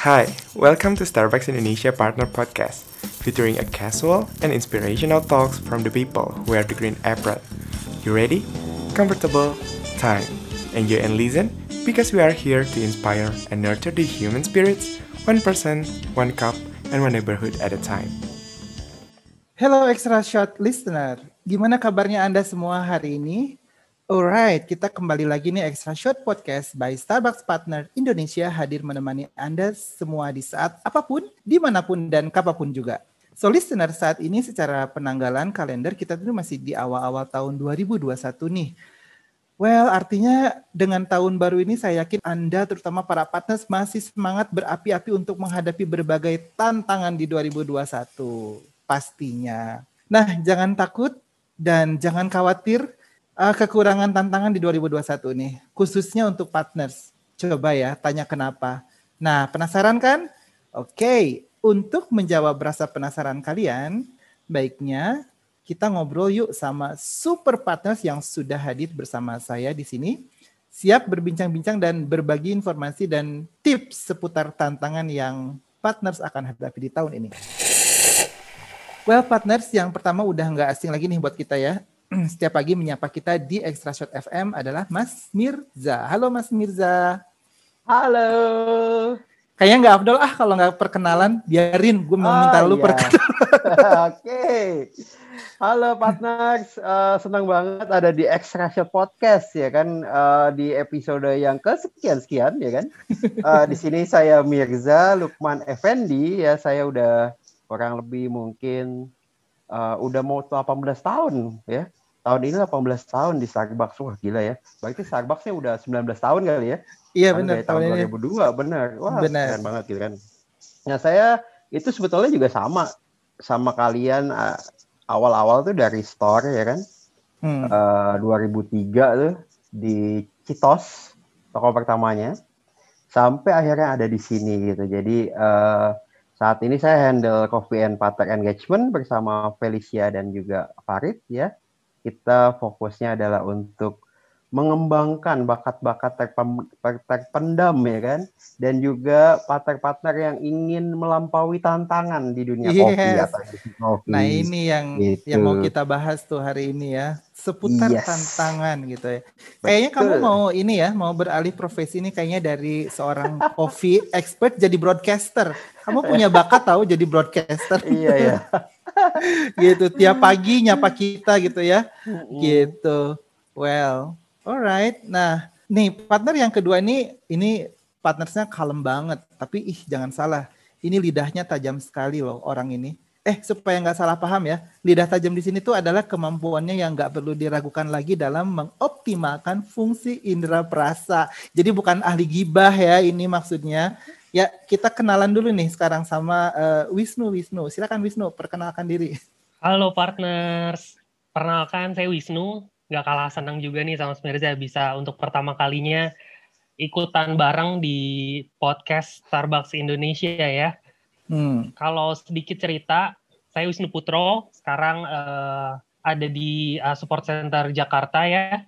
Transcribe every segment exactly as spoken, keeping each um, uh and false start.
Hi, welcome to Starbucks Indonesia Partner Podcast, featuring a casual and inspirational talks from the people who wear the green apron. You ready? Comfortable? Time. Enjoy and listen, because we are here to inspire and nurture the human spirits, one person, one cup, and one neighborhood at a time. Hello Extra Short listener, gimana kabarnya Anda semua hari ini? Alright, kita kembali lagi nih Extra Short Podcast by Starbucks Partner Indonesia hadir menemani Anda semua di saat apapun, dimanapun, dan kapanpun juga. So listener, saat ini secara penanggalan kalender kita tuh masih di awal-awal tahun dua ribu dua puluh satu nih. Well, artinya dengan tahun baru ini saya yakin Anda terutama para partners masih semangat berapi-api untuk menghadapi berbagai tantangan di dua ribu dua puluh satu pastinya. Nah, jangan takut dan jangan khawatir. Uh, kekurangan tantangan di dua ribu dua puluh satu nih, khususnya untuk partners. Coba ya, tanya kenapa. Nah, penasaran kan? Oke, untuk menjawab rasa penasaran kalian, baiknya kita ngobrol yuk sama super partners yang sudah hadir bersama saya di sini. Siap berbincang-bincang dan berbagi informasi dan tips seputar tantangan yang partners akan hadapi di tahun ini. Well, partners yang pertama udah nggak asing lagi nih buat kita ya. Setiap pagi menyapa kita di Extra Shot F M adalah Mas Mirza. Halo Mas Mirza. Halo. Kayaknya nggak Abdul ah kalau nggak perkenalan. Biarin, gue mau minta oh, lu iya. perkenalan. Oke. Okay. Halo partners, uh, senang banget ada di Extra Shot Podcast ya kan, uh, di episode yang kesekian-sekian ya kan. Uh, di sini saya Mirza Lukman Effendi ya, saya udah kurang lebih mungkin uh, udah mau delapan belas tahun ya. Tahun ini delapan belas tahun di Starbucks, wah gila ya. Berarti Starbucksnya udah sembilan belas tahun kali ya. Iya benar. Tahun dua ribu dua benar. Wah bener. Keren banget gitu kan. Nah saya itu sebetulnya juga sama sama kalian uh, awal-awal tuh dari store ya kan. Hmm. Uh, dua ribu tiga tuh di Citos toko pertamanya. Sampai akhirnya ada di sini gitu. Jadi uh, saat ini saya handle Coffee and Partner Engagement bersama Felicia dan juga Farid ya. Kita fokusnya adalah untuk mengembangkan bakat-bakat terpem- terpendam ya kan, dan juga partner-partner yang ingin melampaui tantangan di dunia yes. kopi atau kopi. Nah ini yang gitu. yang mau kita bahas tuh hari ini ya, seputar yes. tantangan gitu ya. Betul. Kayaknya kamu mau ini ya, mau beralih profesi ini kayaknya dari seorang coffee expert jadi broadcaster. Kamu punya bakat tahu jadi broadcaster. Iya ya. Gitu tiap pagi nyapa kita gitu ya. Gitu. Well. Alright, nah nih partner yang kedua ini, ini partnersnya kalem banget. Tapi ih jangan salah, ini lidahnya tajam sekali loh orang ini. Eh supaya nggak salah paham ya, lidah tajam di sini tuh adalah kemampuannya yang nggak perlu diragukan lagi dalam mengoptimalkan fungsi indera perasa. Jadi bukan ahli gibah ya ini maksudnya. Ya kita kenalan dulu nih sekarang sama uh, Wisnu, Wisnu. Silakan Wisnu, perkenalkan diri. Halo partners, perkenalkan saya Wisnu. Gak kalah senang juga nih sama Mirza bisa untuk pertama kalinya ikutan bareng di podcast Starbucks Indonesia ya. Hmm. Kalau sedikit cerita, saya Wisnu Putro, sekarang uh, ada di uh, Support Center Jakarta ya.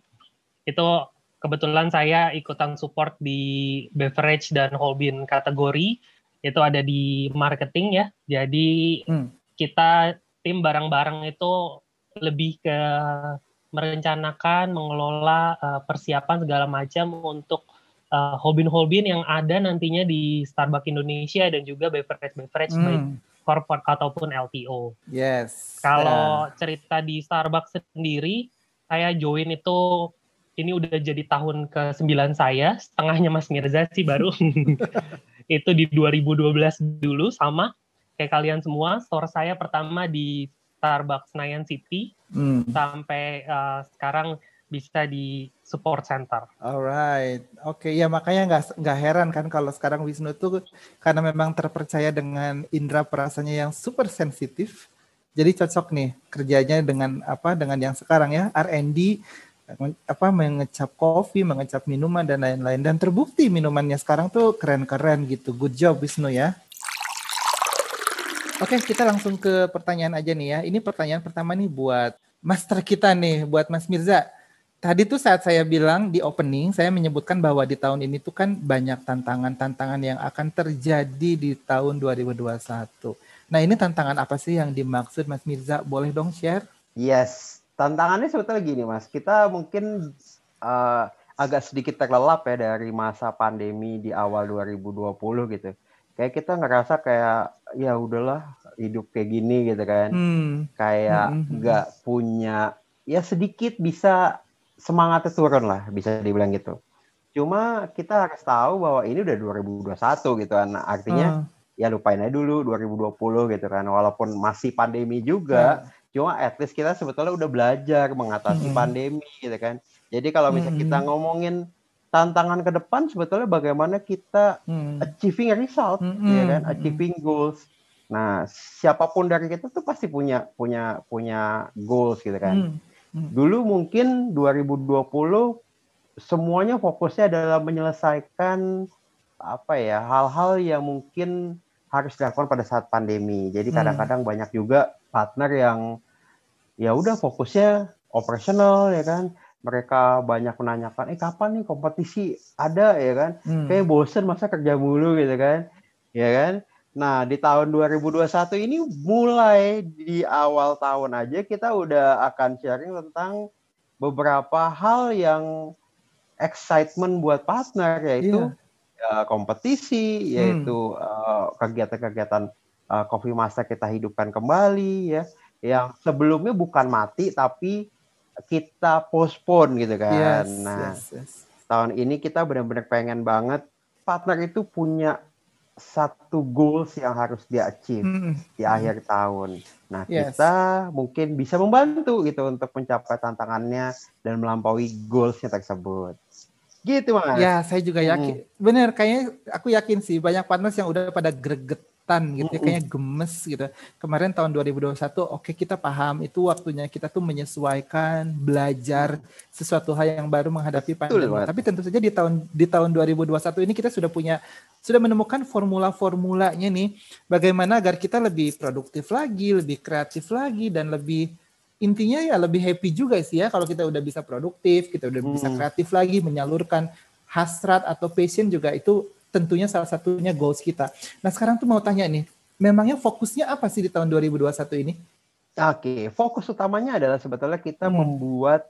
Itu kebetulan saya ikutan support di beverage dan whole bean kategori, itu ada di marketing ya. Jadi hmm. kita tim bareng-bareng itu lebih ke merencanakan, mengelola uh, persiapan segala macam untuk uh, hobin-hobin yang ada nantinya di Starbucks Indonesia dan juga beverage-beverage hmm. baik corporate ataupun L T O. Yes. Kalau yeah. cerita di Starbucks sendiri, saya join itu ini udah jadi tahun ke sembilan saya, setengahnya Mas Mirza sih baru. Itu di dua ribu dua belas dulu sama kayak kalian semua, store saya pertama di Starbucks Senayan City hmm. sampai uh, sekarang bisa di support center. Alright, oke okay. Ya makanya nggak nggak heran kan kalau sekarang Wisnu tuh karena memang terpercaya dengan indera perasanya yang super sensitif, jadi cocok nih kerjanya dengan apa dengan yang sekarang ya R and D apa mengecap kopi, mengecap minuman dan lain-lain, dan terbukti minumannya sekarang tuh keren-keren gitu. Good job Wisnu ya. Oke, kita langsung ke pertanyaan aja nih ya. Ini pertanyaan pertama nih buat master kita nih, buat Mas Mirza. Tadi tuh saat saya bilang di opening, saya menyebutkan bahwa di tahun ini tuh kan banyak tantangan-tantangan yang akan terjadi di tahun dua ribu dua puluh satu. Nah ini tantangan apa sih yang dimaksud Mas Mirza? Boleh dong share? Yes, tantangannya sebetulnya gini Mas. Kita mungkin uh, agak sedikit terlelap ya dari masa pandemi di awal dua ribu dua puluh gitu. Kayak kita ngerasa kayak ya udahlah hidup kayak gini gitu kan. Hmm. Kayak nggak hmm. punya, ya sedikit bisa semangatnya turun lah, bisa dibilang gitu. Cuma kita harus tahu bahwa ini udah dua ribu dua puluh satu gitu kan. Artinya uh. ya lupain aja dulu dua ribu dua puluh gitu kan. Walaupun masih pandemi juga, uh. cuma at least kita sebetulnya udah belajar mengatasi uh. pandemi gitu kan. Jadi kalau misalnya uh. kita ngomongin tantangan ke depan, sebetulnya bagaimana kita uh. achieving result, uh. ya kan, achieving goals. Nah, siapapun dari kita tuh pasti punya punya punya goals gitu kan. Uh. Dulu mungkin dua ribu dua puluh semuanya fokusnya adalah menyelesaikan apa ya, hal-hal yang mungkin harus dilakukan pada saat pandemi. Jadi kadang-kadang banyak juga partner yang ya udah fokusnya operasional ya kan. Mereka banyak menanyakan, eh kapan nih kompetisi ada ya kan? Kayak bosen masa kerja mulu gitu kan, ya kan? Nah, di tahun dua ribu dua puluh satu ini mulai di awal tahun aja kita udah akan sharing tentang beberapa hal yang excitement buat partner, yaitu yeah. uh, kompetisi, yaitu hmm. uh, kegiatan-kegiatan uh, coffee master kita hidupkan kembali ya, yang sebelumnya bukan mati tapi kita postpone gitu kan. Yes, nah, yes, yes. Tahun ini kita benar-benar pengen banget partner itu punya satu goals yang harus di-achieve mm. di akhir tahun. Nah, yes. kita mungkin bisa membantu gitu untuk mencapai tantangannya dan melampaui goalsnya tersebut. Gitu, Mas. Ya, saya juga yakin. Mm. Bener, kayaknya aku yakin sih banyak partners yang udah pada gregetan gitu, mm. kayaknya gemes gitu. Kemarin tahun dua ribu dua puluh satu, oke, kita paham itu waktunya kita tuh menyesuaikan, belajar sesuatu hal yang baru menghadapi pandemi. Tapi tentu saja di tahun di tahun dua ribu dua puluh satu ini kita sudah punya sudah menemukan formula-formulanya nih, bagaimana agar kita lebih produktif lagi, lebih kreatif lagi, dan lebih, intinya ya lebih happy juga sih ya, kalau kita udah bisa produktif, kita udah hmm. bisa kreatif lagi, menyalurkan hasrat atau passion juga, itu tentunya salah satunya goals kita. Nah sekarang tuh mau tanya nih, memangnya fokusnya apa sih di tahun dua ribu dua puluh satu ini? Oke, fokus utamanya adalah sebetulnya kita hmm. membuat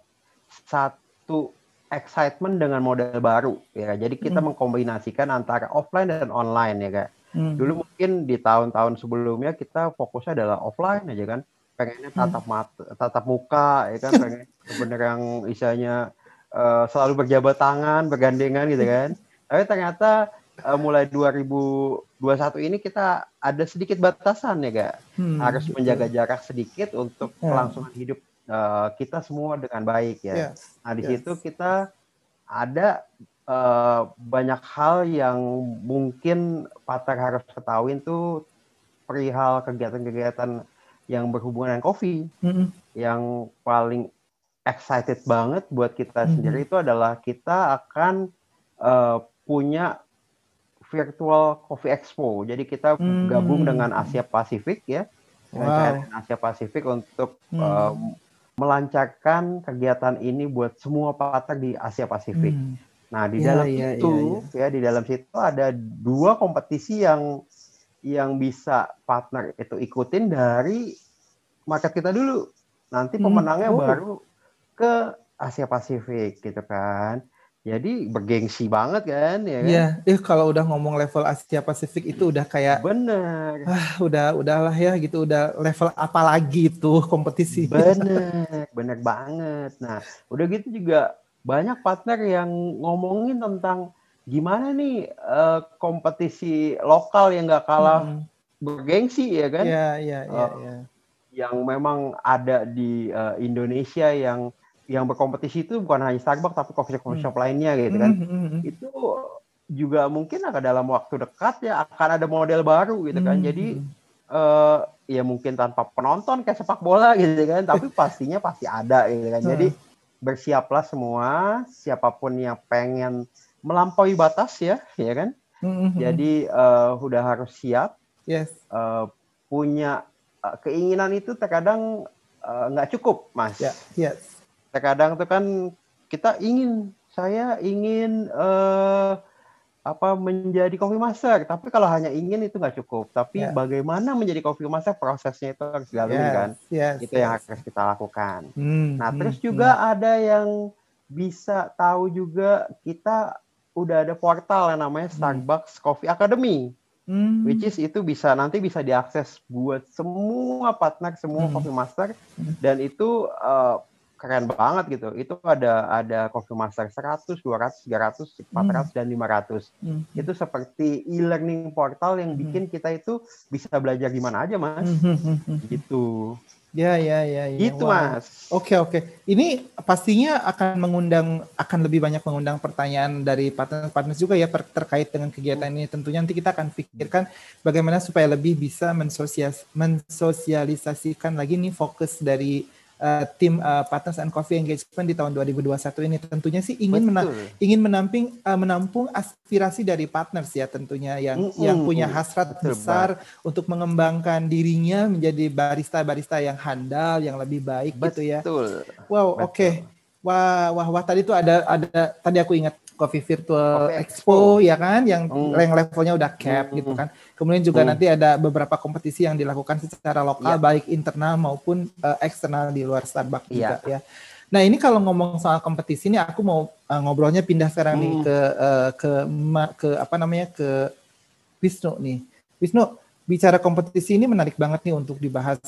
satu excitement dengan model baru ya. Jadi kita hmm. mengkombinasikan antara offline dan online ya Kak. Hmm. Dulu mungkin di tahun-tahun sebelumnya kita fokusnya adalah offline aja kan. Pengennya tatap mata, tatap muka ya kan, pengen beneran isinya uh, selalu berjabat tangan, bergandengan gitu kan. Tapi ternyata uh, mulai dua ribu dua puluh satu ini kita ada sedikit batasan ya Kak. Hmm. Harus menjaga jarak sedikit untuk kelangsungan hidup kita semua dengan baik ya. Yes, nah di yes. situ kita ada uh, banyak hal yang mungkin partner harus ketahui tuh perihal kegiatan-kegiatan yang berhubungan dengan kopi. Mm-hmm. Yang paling excited banget buat kita mm-hmm. sendiri itu adalah kita akan uh, punya virtual coffee expo. Jadi kita mm-hmm. gabung dengan Asia Pasifik ya, dengan wow. Asia Pasifik untuk mm-hmm. um, melancarkan kegiatan ini buat semua partner di Asia Pasifik. Hmm. Nah, di ya, dalam ya, itu ya, ya. ya di dalam situ ada dua kompetisi yang yang bisa partner itu ikutin dari market kita dulu. Nanti pemenangnya hmm. oh. baru ke Asia Pasifik gitu kan. Jadi bergengsi banget kan ya kan? Iya, eh, kalau udah ngomong level Asia Pasifik itu udah kayak bener. Ah, udah udahlah ya gitu, udah level apa lagi tuh kompetisi. Bener, bener banget. Nah, udah gitu juga banyak partner yang ngomongin tentang gimana nih uh, kompetisi lokal yang gak kalah hmm. bergengsi ya kan? Iya, iya, iya, uh, ya. Yang memang ada di uh, Indonesia yang yang berkompetisi itu bukan hanya Starbucks tapi coffee-coffee shop hmm. lainnya gitu kan. Hmm. Itu juga mungkin akan dalam waktu dekat ya akan ada model baru gitu kan. Hmm. Jadi uh, ya mungkin tanpa penonton kayak sepak bola gitu kan, tapi pastinya pasti ada gitu kan. Hmm. Jadi bersiaplah semua, siapapun yang pengen melampaui batas ya, ya kan. Hmm. Jadi uh, udah harus siap. Yes. Uh, punya uh, keinginan itu terkadang nggak uh, cukup, Mas. Ya, yes. Terkadang tuh kan kita ingin, saya ingin uh, apa menjadi coffee master, tapi kalau hanya ingin itu nggak cukup. Tapi yeah. bagaimana menjadi coffee master, prosesnya itu harus dilalui, yes, kan? Yes, itu yes. yang harus kita lakukan. Hmm, nah, hmm, terus juga hmm. ada yang bisa tahu juga, kita udah ada portal yang namanya Starbucks hmm. Coffee Academy, hmm. which is itu bisa nanti bisa diakses buat semua partner, semua hmm. coffee master, hmm. dan itu uh, keren banget gitu. Itu ada ada coffee master seratus, dua ratus, tiga ratus, empat ratus hmm. dan lima ratus. Hmm. Itu seperti e-learning portal yang bikin kita itu bisa belajar di mana aja, Mas. Hmm. Gitu. Ya, ya, ya, ya. Gitu, wow. Mas. Oke, oke. Ini pastinya akan mengundang akan lebih banyak mengundang pertanyaan dari partner-partner juga ya terkait dengan kegiatan ini. Tentunya nanti kita akan pikirkan bagaimana supaya lebih bisa mensosias, mensosialisasikan lagi nih fokus dari Uh, tim uh, Partners and Coffee Engagement di tahun dua ribu dua puluh satu ini. Tentunya sih ingin mena- ingin menamping uh, menampung aspirasi dari partners ya tentunya yang mm-hmm. yang punya hasrat Betul, besar Pak. Untuk mengembangkan dirinya menjadi barista-barista yang handal, yang lebih baik. Betul. Gitu ya. Wow, oke. Okay. Wah, wah, wah tadi tuh ada ada tadi aku ingat Coffee Virtual Coffee Expo, Expo ya kan, yang mm. levelnya udah cap mm. gitu kan. Kemudian juga mm. nanti ada beberapa kompetisi yang dilakukan secara lokal, yeah. baik internal maupun uh, eksternal di luar Starbucks yeah. juga ya. Nah ini kalau ngomong soal kompetisi ini, aku mau uh, ngobrolnya pindah sekarang mm. nih ke uh, ke ke apa namanya ke Wisnu nih. Wisnu, bicara kompetisi ini menarik banget nih untuk dibahas.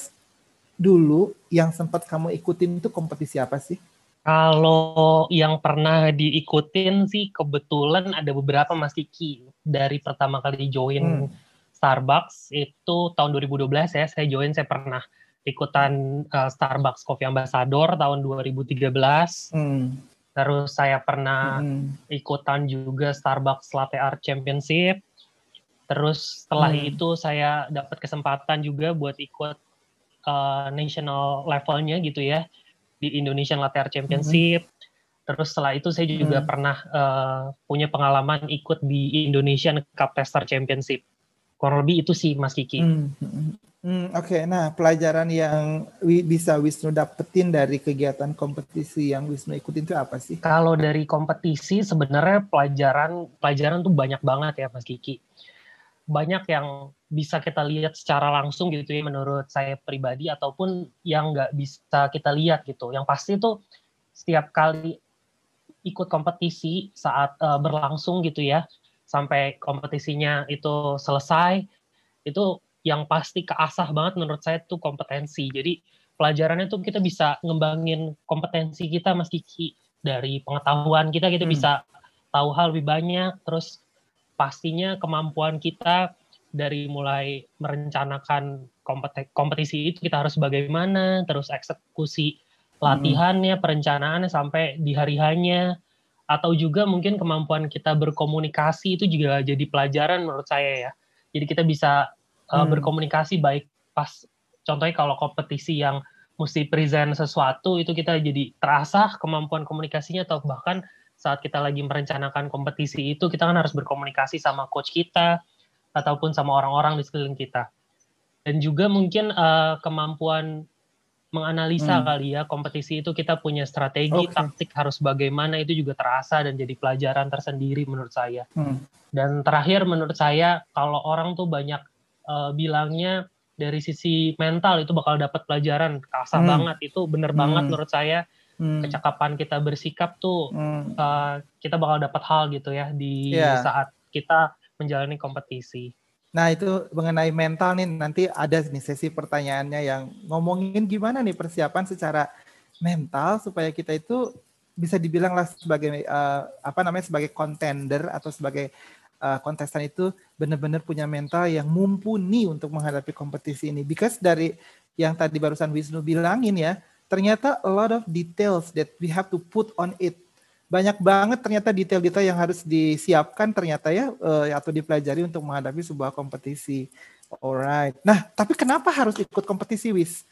Dulu yang sempat kamu ikutin itu kompetisi apa sih? Kalau yang pernah diikutin sih kebetulan ada beberapa, Mas Kiki. Dari pertama kali join hmm. Starbucks itu tahun dua ribu dua belas ya, saya join, saya pernah ikutan uh, Starbucks Coffee Ambassador tahun dua ribu tiga belas. Hmm. Terus saya pernah hmm. ikutan juga Starbucks Latte Art Championship. Terus setelah hmm. itu saya dapat kesempatan juga buat ikut uh, national levelnya gitu ya, di Indonesian Latte Art Championship. Mm-hmm. Terus setelah itu saya juga mm-hmm. pernah uh, punya pengalaman ikut di Indonesian Cup Tasters Championship. Kurang lebih itu sih, Mas Kiki. Mm-hmm. Mm, Oke, okay. Nah pelajaran yang wi- bisa Wisnu dapetin dari kegiatan kompetisi yang Wisnu ikutin itu apa sih? Kalau dari kompetisi sebenarnya pelajaran pelajaran tuh banyak banget ya, Mas Kiki. Banyak yang bisa kita lihat secara langsung gitu ya menurut saya pribadi, ataupun yang nggak bisa kita lihat gitu. Yang pasti tuh setiap kali ikut kompetisi saat uh, berlangsung gitu ya, sampai kompetisinya itu selesai, itu yang pasti keasah banget menurut saya tuh kompetensi. Jadi pelajarannya tuh kita bisa ngembangin kompetensi kita, Mas Kiki. Dari pengetahuan kita, kita hmm. bisa tahu hal lebih banyak, terus pastinya kemampuan kita dari mulai merencanakan kompeti- kompetisi itu kita harus bagaimana, terus eksekusi latihannya, hmm. perencanaannya sampai di hari-hanya, atau juga mungkin kemampuan kita berkomunikasi itu juga jadi pelajaran menurut saya ya. Jadi kita bisa hmm. uh, berkomunikasi baik pas, contohnya kalau kompetisi yang mesti present sesuatu itu kita jadi terasah kemampuan komunikasinya, atau bahkan saat kita lagi merencanakan kompetisi itu kita kan harus berkomunikasi sama coach kita ataupun sama orang-orang di sekeliling kita. Dan juga mungkin uh, kemampuan menganalisa hmm. kali ya kompetisi itu, kita punya strategi, okay. taktik harus bagaimana, itu juga terasa dan jadi pelajaran tersendiri menurut saya. Hmm. Dan terakhir menurut saya kalau orang tuh banyak uh, bilangnya dari sisi mental itu bakal dapat pelajaran, kasar hmm. banget, itu bener hmm. banget menurut saya. Hmm. Kecakapan kita bersikap tuh hmm. uh, kita bakal dapat hal gitu ya di yeah. saat kita menjalani kompetisi. Nah itu mengenai mental nih, nanti ada nih sesi pertanyaannya yang ngomongin gimana nih persiapan secara mental supaya kita itu bisa dibilang lah sebagai uh, apa namanya sebagai contender atau sebagai uh, kontestan itu benar-benar punya mental yang mumpuni untuk menghadapi kompetisi ini. Because dari yang tadi barusan Wisnu bilangin ya, ternyata a lot of details that we have to put on it. Banyak banget ternyata detail-detail yang harus disiapkan ternyata ya, uh, atau dipelajari untuk menghadapi sebuah kompetisi. Alright. Nah, tapi kenapa harus ikut kompetisi, Wis?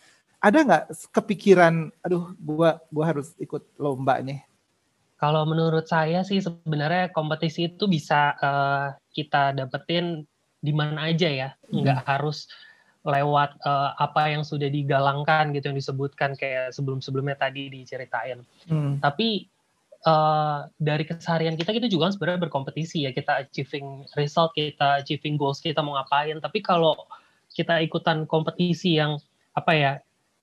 Ada nggak kepikiran, aduh, gua gua harus ikut lomba nih? Kalau menurut saya sih sebenarnya kompetisi itu bisa uh, kita dapetin di mana aja ya, nggak hmm. harus lewat uh, apa yang sudah digalangkan gitu, yang disebutkan kayak sebelum-sebelumnya tadi diceritain. Hmm. Tapi uh, dari keseharian kita, kita juga sebenarnya berkompetisi ya, kita achieving result, kita achieving goals, kita mau ngapain. Tapi kalau kita ikutan kompetisi yang apa ya,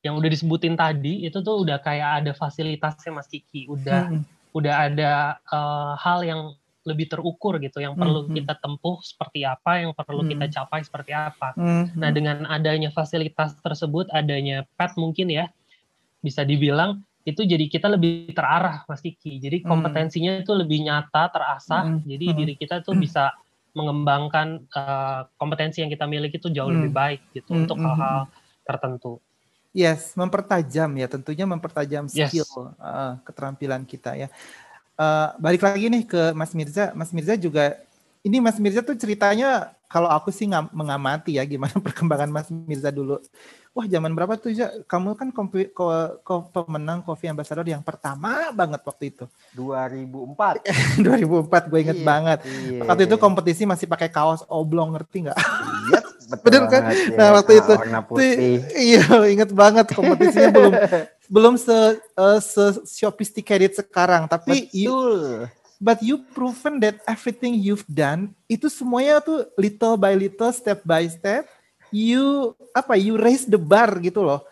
yang udah disebutin tadi, itu tuh udah kayak ada fasilitasnya Mas Kiki, udah hmm. udah ada uh, hal yang lebih terukur gitu, yang perlu hmm. kita tempuh seperti apa, yang perlu hmm. kita capai seperti apa. Hmm. Nah, dengan adanya fasilitas tersebut, adanya P E T mungkin ya, bisa dibilang itu jadi kita lebih terarah Mas Kiki. Jadi kompetensinya hmm. itu lebih nyata, terasah. Hmm. Jadi hmm. diri kita tuh bisa mengembangkan uh, kompetensi yang kita miliki itu jauh hmm. lebih baik gitu hmm. untuk hmm. hal-hal tertentu. Yes, mempertajam ya, tentunya mempertajam skill, yes. uh, keterampilan kita ya. Uh, balik lagi nih ke Mas Mirza. Mas Mirza juga, ini Mas Mirza tuh ceritanya, kalau aku sih ngam, mengamati ya gimana perkembangan Mas Mirza dulu. Wah, zaman berapa tuh ya? Kamu kan kompi, ko, ko, pemenang Coffee Ambassador yang pertama banget waktu itu. dua ribu empat dua ribu empat gue inget, iya, banget. Iya. Waktu itu kompetisi masih pakai kaos oblong, ngerti nggak? Iya. Betul kan? Ya. Nah, waktu nah, itu iya, ingat banget kompetisinya belum belum se uh, sophisticated sekarang, tapi betul. You, but you proven that everything you've done itu semuanya tuh little by little, step by step, you apa you raise the bar gitu loh.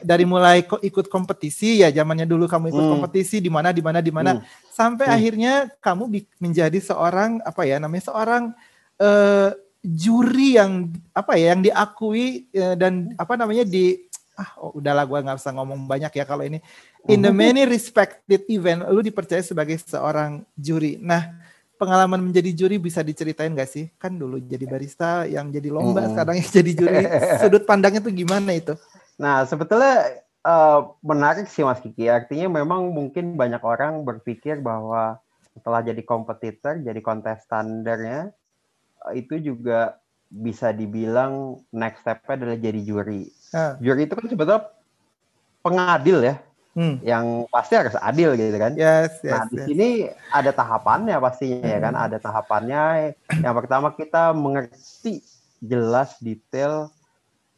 Dari mulai ikut kompetisi ya, zamannya dulu kamu ikut hmm. kompetisi di mana di mana di mana hmm. sampai hmm. akhirnya kamu menjadi seorang apa ya namanya seorang uh, juri yang apa ya yang diakui dan apa namanya di ah oh, udahlah gue nggak usah ngomong banyak ya kalau ini in the many respected event lu dipercaya sebagai seorang juri. Nah, pengalaman menjadi juri bisa diceritain nggak sih? Kan dulu jadi barista, yang jadi lomba, mm. sekarang yang jadi juri, sudut pandangnya tuh gimana itu? Nah, sebetulnya uh, menarik sih Mas Kiki. Artinya memang mungkin banyak orang berpikir bahwa setelah jadi kompetitor, jadi kontestandernya itu juga bisa dibilang next step-nya adalah jadi juri. Uh. Juri itu kan sebetulnya pengadil ya, hmm. yang pasti harus adil gitu kan. Yes, yes, nah di yes. sini ada tahapannya pastinya hmm. ya kan, ada tahapannya. Yang pertama kita mengerti jelas detail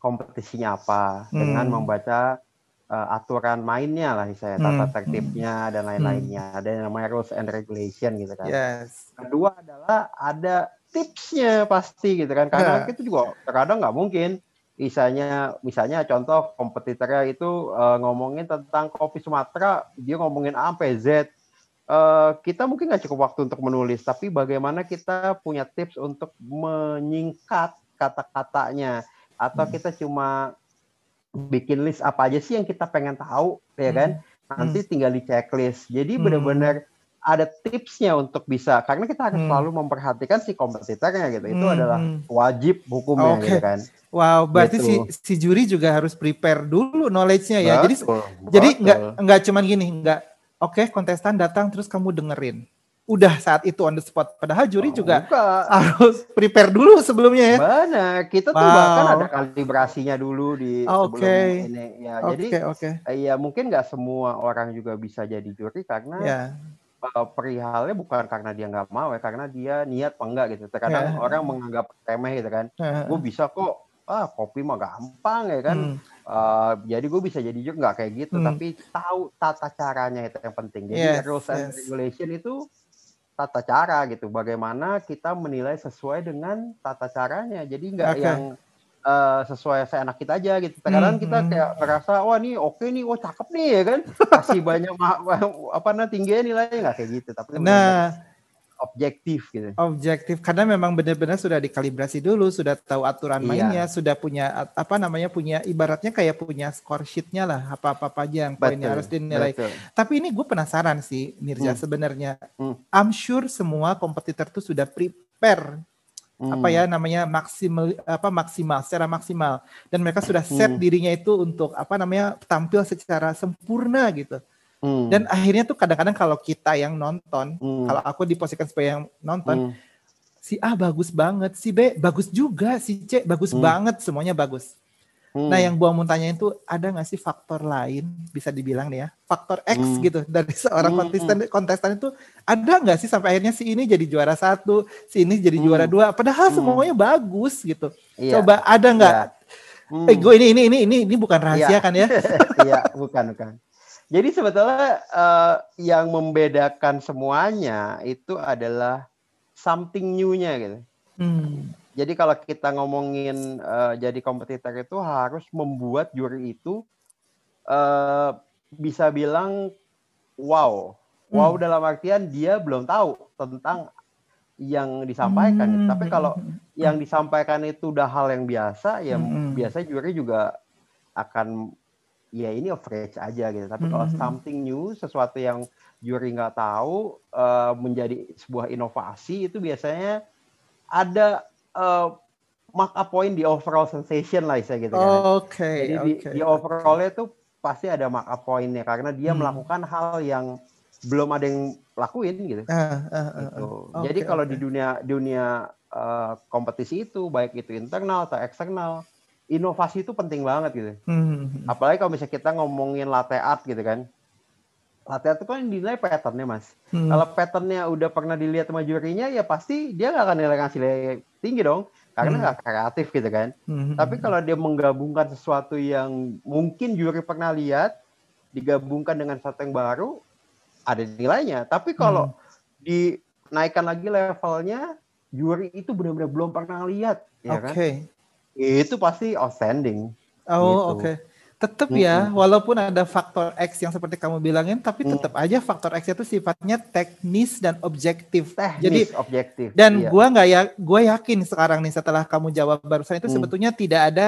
kompetisinya apa hmm. dengan membaca uh, aturan mainnya lah, misalnya tata tertibnya hmm. dan lain-lainnya. Hmm. Ada yang namanya rules and regulation gitu kan. Yes. Kedua adalah ada tipsnya pasti gitu kan, karena itu juga terkadang nggak mungkin misalnya misalnya contoh kompetitornya itu uh, ngomongin tentang kopi Sumatera, dia ngomongin A sampai Z, uh, kita mungkin nggak cukup waktu untuk menulis, tapi bagaimana kita punya tips untuk menyingkat kata-katanya, atau kita cuma bikin list apa aja sih yang kita pengen tahu ya kan, nanti tinggal di checklist. Jadi benar-benar ada tipsnya untuk bisa, karena kita harus hmm. selalu memperhatikan si kompetitornya gitu. Itu hmm. adalah wajib hukumnya, okay. gitu kan. Wow, berarti gitu. si, si juri juga harus prepare dulu knowledge-nya ya. Betul, jadi betul. jadi nggak nggak cuman gini, nggak oke okay, kontestan datang terus kamu dengerin. Udah saat itu on the spot. Padahal juri oh, juga enggak. harus prepare dulu sebelumnya ya. Benar, kita wow. tuh bahkan ada kalibrasinya dulu di okay. sebelum ini. Ya, okay, jadi okay. ya mungkin nggak semua orang juga bisa jadi juri karena. Yeah. Perihalnya bukan karena dia nggak mau ya, karena dia niat apa enggak gitu. Terkadang yeah. orang menganggap remeh gitu kan, yeah. gue bisa kok, ah kopi mah gampang ya kan, mm. uh, jadi gue bisa jadi juga nggak kayak gitu, mm. tapi tahu tata caranya itu yang penting. Jadi yes, rules and yes. regulation itu tata cara gitu, bagaimana kita menilai sesuai dengan tata caranya, jadi nggak okay. yang Uh, sesuai seenak kita aja gitu. Kadang-kadang hmm, kita kayak ngerasa wah nih oke okay nih, wah cakep nih ya kan, kasih banyak ma- ma- apa nah tingginya nilainya nggak kayak gitu, tapi nah objektif gitu. Objektif karena memang benar-benar sudah dikalibrasi dulu, sudah tahu aturan mainnya, iya. sudah punya apa namanya punya ibaratnya kayak punya score sheet-nya lah, apa-apa aja yang poinnya harus dinilai. Betul. Tapi ini gue penasaran sih Mirza hmm. sebenarnya. Hmm. I'm sure semua kompetitor tuh sudah prepare. Hmm. apa ya namanya maksimal apa maksimal secara maksimal, dan mereka sudah set hmm. dirinya itu untuk apa namanya tampil secara sempurna gitu. hmm. Dan akhirnya tuh kadang-kadang kalau kita yang nonton, hmm. kalau aku diposisikan sebagai yang nonton, hmm. si A bagus banget, si B bagus juga, si C bagus hmm. banget, semuanya bagus. hmm. Nah, yang gua mau tanyain tuh, ada nggak sih faktor lain, bisa dibilang nih ya faktor X hmm. gitu dari seorang hmm. kontestan kontestan itu, ada nggak sih sampai akhirnya si ini jadi juara satu, si ini jadi hmm. juara dua, padahal hmm. semuanya bagus gitu. Iya. Coba ada nggak? Iya. Hmm. Eh, gue ini ini ini ini ini bukan rahasia, iya. kan ya? Iya, bukan bukan. Jadi sebetulnya uh, yang membedakan semuanya itu adalah something new-nya gitu. Hmm. Jadi kalau kita ngomongin uh, jadi kompetitor itu harus membuat juri itu uh, bisa bilang wow. Wow hmm. dalam artian dia belum tahu tentang yang disampaikan. Hmm. Tapi kalau yang disampaikan itu udah hal yang biasa, ya hmm. biasanya juri juga akan ya ini average aja gitu. Tapi hmm. kalau something new, sesuatu yang juri nggak tahu uh, menjadi sebuah inovasi, itu biasanya ada uh, markup point di overall sensation lah saya gitu. Oh, kan. Okay, jadi okay, di, di overallnya okay. tuh pasti ada markup pointnya karena dia hmm. melakukan hal yang belum ada yang lakuin gitu. Uh, uh, uh, gitu. Okay, jadi kalau okay. di dunia dunia uh, kompetisi itu baik itu internal atau eksternal, inovasi itu penting banget gitu. Hmm. Apalagi kalau misalnya kita ngomongin latte art gitu kan. Latte art itu kan dinilai patternnya mas. Hmm. Kalau patternnya udah pernah dilihat sama jurinya ya pasti dia nggak akan nilai hasilnya tinggi dong, karena nggak hmm. kreatif gitu kan. Hmm. Tapi kalau dia menggabungkan sesuatu yang mungkin juri pernah lihat digabungkan dengan sesuatu yang baru, ada nilainya. Tapi kalau hmm. dinaikkan lagi levelnya, juri itu benar-benar belum pernah lihat, ya okay. kan? Itu pasti outstanding. Oh, gitu. Oke. Okay. Tetap hmm. ya, walaupun ada faktor X yang seperti kamu bilangin, tapi tetap hmm. aja faktor X itu sifatnya teknis dan objektif. Teknis, jadi objektif. Dan iya. gua nggak ya, gua yakin sekarang nih setelah kamu jawab barusan itu hmm. sebetulnya tidak ada,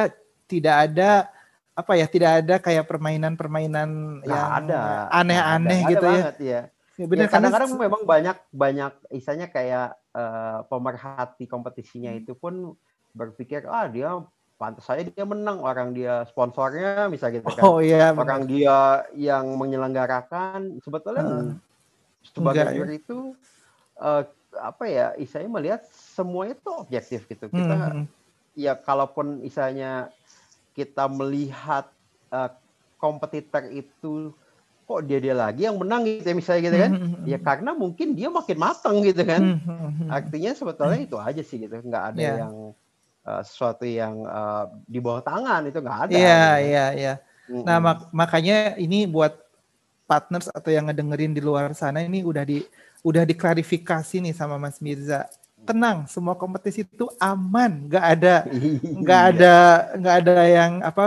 tidak ada. apa ya tidak ada kayak permainan-permainan nah, yang ada. aneh-aneh ada, gitu ada ya. Banget, ya. Ya, bener, ya kadang-kadang karena... memang banyak banyak isanya kayak uh, pemerhati kompetisinya itu pun berpikir ah dia pantas saya dia menang orang dia sponsornya misalnya gitu kan. Oh, iya, orang bener. Dia yang menyelenggarakan sebetulnya hmm. sebagai juri itu uh, apa ya isanya melihat semuanya itu objektif gitu. Kita hmm. ya kalaupun isanya kita melihat uh, kompetitor itu kok dia dia lagi yang menang gitu ya, misalnya gitu kan ya karena mungkin dia makin matang gitu kan artinya sebetulnya itu aja sih gitu nggak ada yeah. yang uh, sesuatu yang uh, di bawah tangan itu nggak ada yeah, gitu. yeah, yeah. Nah mak- makanya ini buat partners atau yang ngedengerin di luar sana ini udah di udah diklarifikasi nih sama Mas Mirza. Tenang, semua kompetisi itu aman, nggak ada, nggak ada, nggak ada yang apa,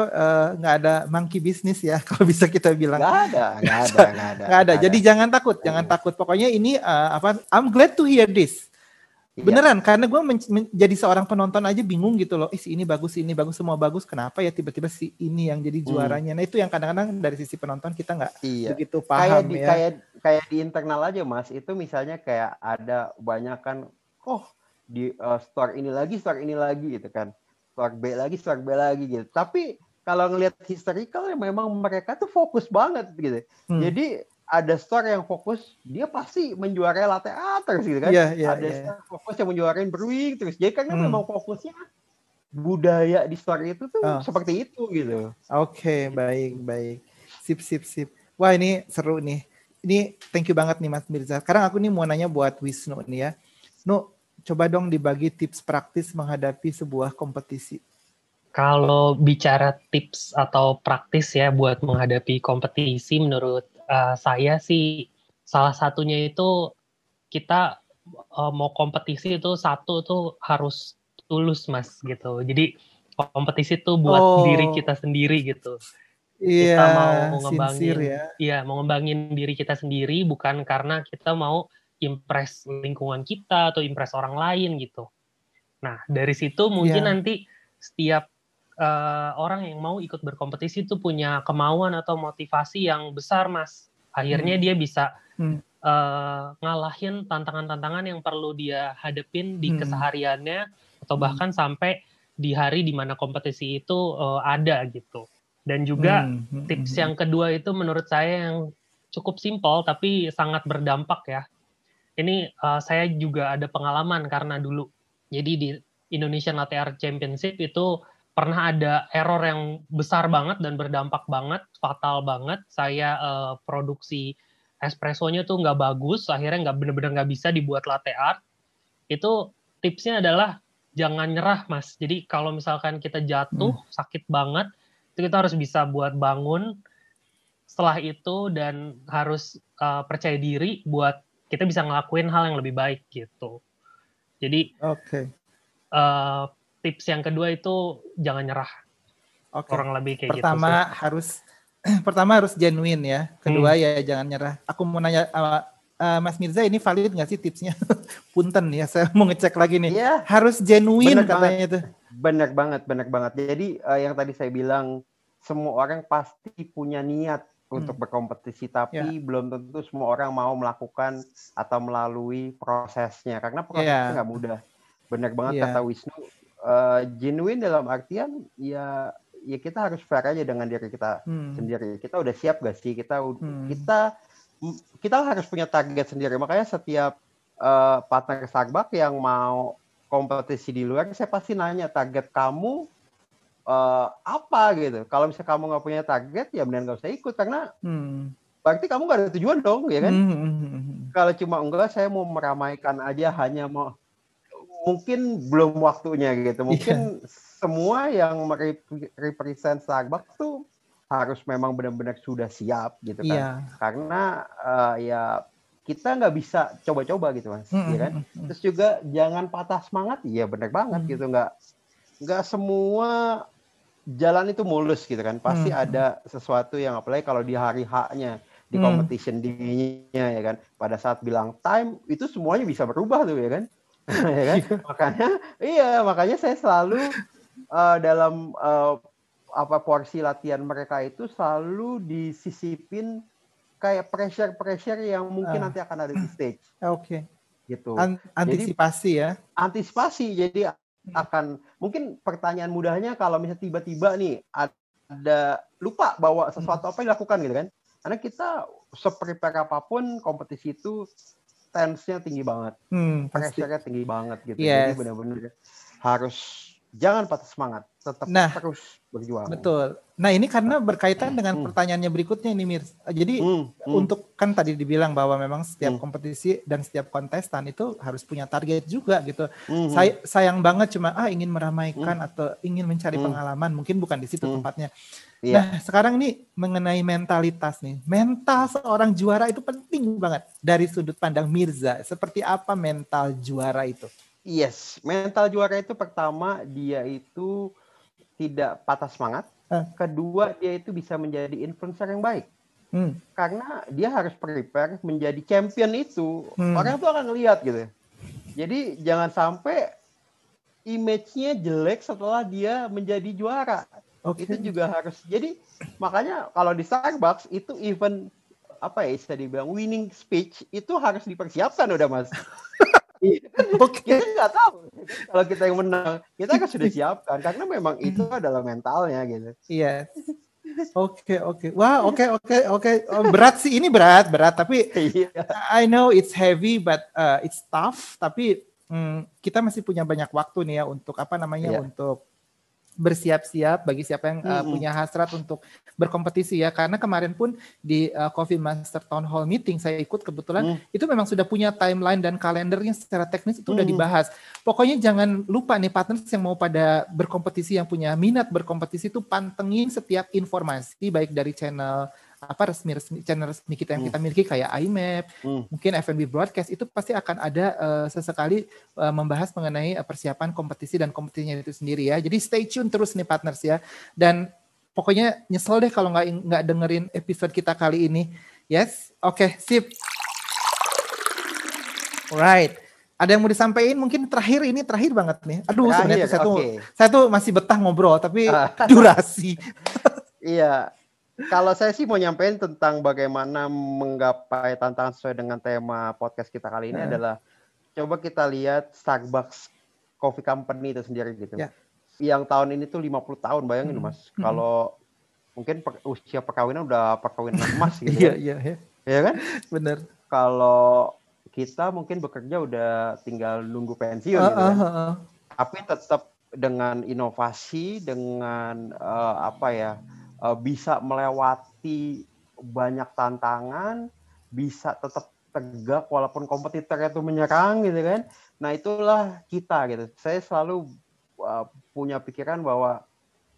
nggak uh, ada monkey business ya kalau bisa kita bilang. Nggak ada, nggak ada, nggak ada. Nggak ada. Jadi ada. jangan takut, ada. jangan takut. Pokoknya ini uh, apa? I'm glad to hear this. Beneran, iya. Karena gue men- men- jadi seorang penonton aja bingung gitu loh. Is ini bagus, ini bagus, semua bagus. Kenapa ya tiba-tiba si ini yang jadi juaranya? Hmm. Nah itu yang kadang-kadang dari sisi penonton kita nggak iya. begitu paham kayak di, ya. Kayak kayak di internal aja mas. Itu misalnya kayak ada banyak kan. Oh di uh, store ini lagi, store ini lagi gitu kan, store B lagi, store B lagi gitu. Tapi kalau ngelihat historical ya memang mereka tuh fokus banget gitu. Hmm. Jadi ada store yang fokus dia pasti menjuarai latte art terus gitu kan. Yeah, yeah, ada yeah. store fokus yang menjuarain brewing terus. Jadi karena hmm. memang fokusnya budaya di store itu tuh oh. seperti itu gitu. Oke okay, baik baik. Sip sip sip. Wah ini seru nih. Ini thank you banget nih Mas Mirza. Sekarang aku nih mau nanya buat Wisnu nih ya. No, coba dong dibagi tips praktis menghadapi sebuah kompetisi. Kalau bicara tips atau praktis ya buat menghadapi kompetisi, menurut uh, saya sih salah satunya itu kita uh, mau kompetisi itu satu tuh harus tulus mas gitu. Jadi kompetisi tuh buat oh. diri kita sendiri gitu. Iya. Kita mau ngembangin, ya. Iya mau ngembangin diri kita sendiri bukan karena kita mau impress lingkungan kita atau impress orang lain gitu. Nah dari situ mungkin yeah. nanti setiap uh, orang yang mau ikut berkompetisi itu punya kemauan atau motivasi yang besar mas. Akhirnya hmm. dia bisa hmm. uh, ngalahin tantangan-tantangan yang perlu dia hadepin di hmm. kesehariannya atau bahkan hmm. sampai di hari di mana kompetisi itu uh, ada gitu. Dan juga hmm. tips yang kedua itu menurut saya yang cukup simpel tapi sangat berdampak ya. Ini uh, saya juga ada pengalaman karena dulu. Jadi di Indonesian Latte Art Championship itu pernah ada error yang besar banget dan berdampak banget, fatal banget. Saya uh, produksi espressonya tuh nggak bagus, akhirnya nggak benar-benar nggak bisa dibuat latte art. Itu tipsnya adalah jangan nyerah, mas. Jadi kalau misalkan kita jatuh hmm. sakit banget, itu kita harus bisa buat bangun. setelah itu dan harus uh, percaya diri buat kita bisa ngelakuin hal yang lebih baik gitu. Jadi okay. uh, tips yang kedua itu jangan nyerah. Okay. Orang lebih kayak pertama, gitu. Pertama harus pertama harus genuine ya. Kedua hmm. ya jangan nyerah. Aku mau nanya uh, uh, Mas Mirza, ini valid nggak sih tipsnya? Punten ya, saya mau ngecek lagi nih. Yeah. Harus genuine bener katanya banget. Tuh. Benar banget, benar banget. Jadi uh, yang tadi saya bilang semua orang pasti punya niat untuk hmm. berkompetisi, tapi yeah. belum tentu semua orang mau melakukan atau melalui prosesnya karena prosesnya nggak yeah. mudah. Benar banget yeah. kata Wisnu. Uh, genuine dalam artian ya ya kita harus fair aja dengan diri kita hmm. sendiri. Kita udah siap gak sih? Kita hmm. kita kita harus punya target sendiri. Makanya setiap uh, partner Starbucks yang mau kompetisi di luar, saya pasti nanya target kamu uh, apa gitu. Kalau misalnya kamu nggak punya target, ya benar nggak usah ikut karena hmm. berarti kamu nggak ada tujuan dong, ya kan? Hmm. Kalau cuma enggak, saya mau meramaikan aja hanya mau. Mungkin belum waktunya gitu. Mungkin yeah. semua yang represent Starbucks tuh harus memang benar-benar sudah siap gitu kan. Yeah. Karena uh, ya kita nggak bisa coba-coba gitu mas, mm-hmm. ya kan. Terus juga jangan patah semangat. Iya benar banget mm-hmm. gitu. Nggak nggak semua jalan itu mulus gitu kan. Pasti mm-hmm. ada sesuatu yang apalagi kalau di hari H-nya. Di mm-hmm. competition day-nya ya kan. Pada saat bilang time itu semuanya bisa berubah tuh ya kan. ya kan? Makanya iya makanya saya selalu uh, dalam uh, apa porsi latihan mereka itu selalu disisipin kayak pressure-pressure yang mungkin uh. nanti akan ada di stage. Oke. Okay. Gitu. An- antisipasi jadi, ya. Antisipasi. Jadi akan mungkin pertanyaan mudahnya kalau misalnya tiba-tiba nih ada lupa bawa sesuatu apa yang dilakukan gitu kan. Karena kita se-prepare apapun kompetisi itu tensinya tinggi banget, hmm, pressure-nya tinggi banget gitu. Yes. Jadi benar-benar harus jangan patah semangat, tetap nah, terus berjuang. Betul. Nah ini karena berkaitan dengan hmm. pertanyaannya berikutnya ini Mir. Jadi hmm. Hmm. untuk kan tadi dibilang bahwa memang setiap hmm. kompetisi dan setiap kontestan itu harus punya target juga gitu. Hmm. Say, sayang banget cuma ah ingin meramaikan hmm. atau ingin mencari hmm. pengalaman, mungkin bukan di situ hmm. tempatnya. Nah, yeah. sekarang nih mengenai mentalitas nih. Mental seorang juara itu penting banget. Dari sudut pandang Mirza, seperti apa mental juara itu? Yes, mental juara itu pertama dia itu tidak patah semangat. Huh? Kedua, dia itu bisa menjadi influencer yang baik. Hmm. Karena dia harus prepare menjadi champion itu. Hmm. Orang tuh akan ngelihat gitu. Jadi jangan sampai image-nya jelek setelah dia menjadi juara. Okay. Itu juga harus. Jadi makanya kalau di Starbucks itu event apa ya bisa dibilang winning speech itu harus dipersiapkan udah mas. Okay. Kita nggak tahu kalau kita yang menang kita kan sudah siapkan karena memang itu adalah mentalnya gitu. Iya. Yes. Oke okay, oke. Okay. Wah wow, oke okay, oke okay, oke. Okay. Berat sih ini berat berat tapi yeah. I know it's heavy but uh, it's tough tapi um, kita masih punya banyak waktu nih ya untuk apa namanya yeah. untuk bersiap-siap bagi siapa yang uh, mm-hmm. punya hasrat untuk berkompetisi ya. Karena kemarin pun di uh, Coffee Master Town Hall Meeting saya ikut kebetulan mm-hmm. itu memang sudah punya timeline dan kalendernya secara teknis itu mm-hmm. udah dibahas. Pokoknya jangan lupa nih partners yang mau pada berkompetisi, yang punya minat berkompetisi itu pantengin setiap informasi baik dari channel apa resmi, resmi channel resmi kita yang kita miliki kayak I M A P, mm. mungkin F and B Broadcast itu pasti akan ada uh, sesekali uh, membahas mengenai uh, persiapan kompetisi dan kompetisinya itu sendiri ya. Jadi stay tune terus nih partners ya. Dan pokoknya nyesel deh kalau nggak nggak dengerin episode kita kali ini. Yes, oke, okay, sip. Alright. Ada yang mau disampaikan mungkin terakhir ini terakhir banget nih. Aduh terakhir, sebenarnya saya tuh okay. saya tuh masih betah ngobrol tapi uh. durasi. Iya. Kalau saya sih mau nyampein tentang bagaimana menggapai tantangan sesuai dengan tema podcast kita kali ini yeah. adalah coba kita lihat Starbucks Coffee Company itu sendiri gitu. Yeah. Yang tahun ini tuh lima puluh tahun bayangin mm-hmm. Mas. Kalau mm-hmm. mungkin per, usia perkawinan udah perkawinan emas gitu. Iya iya iya. Iya kan? Benar. Kalau kita mungkin bekerja udah tinggal nunggu pensiun uh, gitu. Uh, kan? uh, uh. Tapi tetap dengan inovasi, dengan uh, apa ya? Bisa melewati banyak tantangan, bisa tetap tegak walaupun kompetitornya itu menyerang gitu kan. Nah itulah kita gitu. Saya selalu uh, punya pikiran bahwa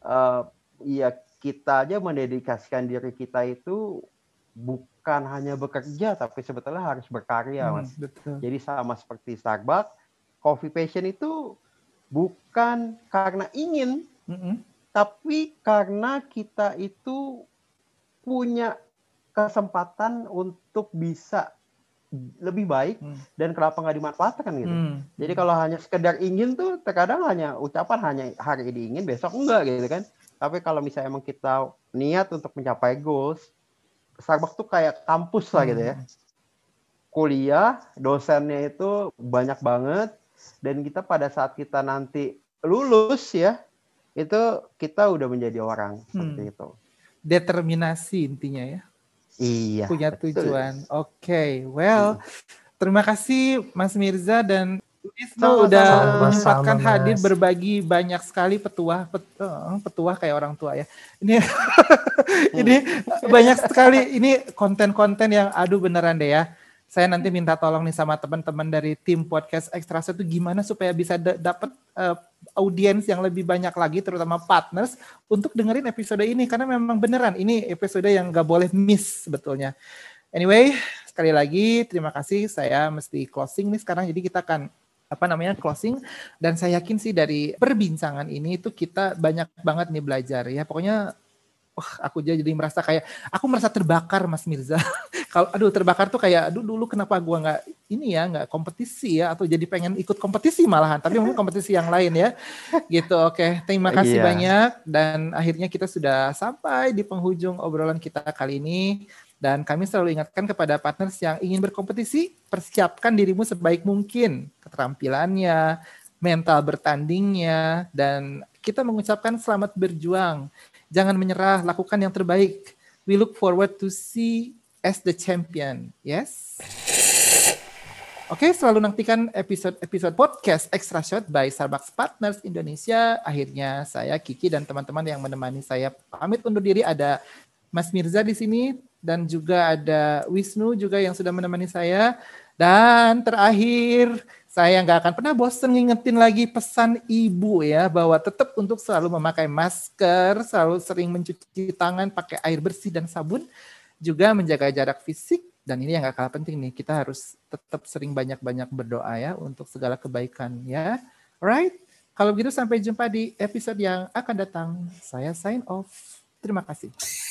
uh, ya kita aja mendedikasikan diri kita itu bukan hanya bekerja, tapi sebetulnya harus berkarya, Mas. Hmm, betul. Jadi sama seperti Starbucks, coffee passion itu bukan karena ingin, mm-hmm. tapi karena kita itu punya kesempatan untuk bisa lebih baik, hmm. dan kenapa nggak dimanfaatkan gitu. Hmm. Jadi kalau hanya sekedar ingin tuh terkadang hanya ucapan, hanya hari ini ingin, besok enggak gitu kan. Tapi kalau misalnya emang kita niat untuk mencapai goals, Starbucks tuh kayak kampus lah gitu ya. Kuliah, dosennya itu banyak banget, dan kita pada saat kita nanti lulus ya, itu kita udah menjadi orang seperti hmm. itu. Determinasi intinya ya. Iya, punya tujuan. Oke, okay. well, hmm. terima kasih Mas Mirza dan Wisnu udah menyempatkan hadir berbagi banyak sekali petuah, petuah, petuah kayak orang tua ya. Ini, hmm. ini banyak sekali ini konten-konten yang aduh beneran deh ya. Saya nanti minta tolong nih sama teman-teman dari tim podcast Extra Shot itu gimana supaya bisa d- dapat uh, audiens yang lebih banyak lagi, terutama partners, untuk dengerin episode ini. Karena memang beneran, ini episode yang gak boleh miss sebetulnya. Anyway, sekali lagi terima kasih. Saya mesti closing nih sekarang, jadi kita akan apa namanya closing, dan saya yakin sih dari perbincangan ini itu kita banyak banget nih belajar ya. Pokoknya oh, aku jadi merasa kayak, aku merasa terbakar Mas Mirza. Kalau aduh terbakar tuh kayak, aduh dulu kenapa gue gak ini ya, gak kompetisi ya, atau jadi pengen ikut kompetisi malahan, tapi mungkin kompetisi yang lain ya. Gitu, oke. Okay. Terima kasih yeah. banyak, dan akhirnya kita sudah sampai di penghujung obrolan kita kali ini. Dan kami selalu ingatkan kepada partners yang ingin berkompetisi, persiapkan dirimu sebaik mungkin, keterampilannya, mental bertandingnya, dan kita mengucapkan selamat berjuang. Jangan menyerah, lakukan yang terbaik. We look forward to see as the champion. Yes? Oke, okay, selalu nantikan episode-episode podcast Extra Shot by Starbucks Partners Indonesia. Akhirnya saya, Kiki, dan teman-teman yang menemani saya pamit undur diri. Ada Mas Mirza di sini, dan juga ada Wisnu juga yang sudah menemani saya. Dan terakhir, saya nggak akan pernah bosan ngingetin lagi pesan ibu ya, bahwa tetap untuk selalu memakai masker, selalu sering mencuci tangan pakai air bersih dan sabun, juga menjaga jarak fisik, dan ini yang gak kalah penting nih, kita harus tetap sering banyak-banyak berdoa ya untuk segala kebaikan ya. Alright, kalau begitu sampai jumpa di episode yang akan datang. Saya sign off. Terima kasih.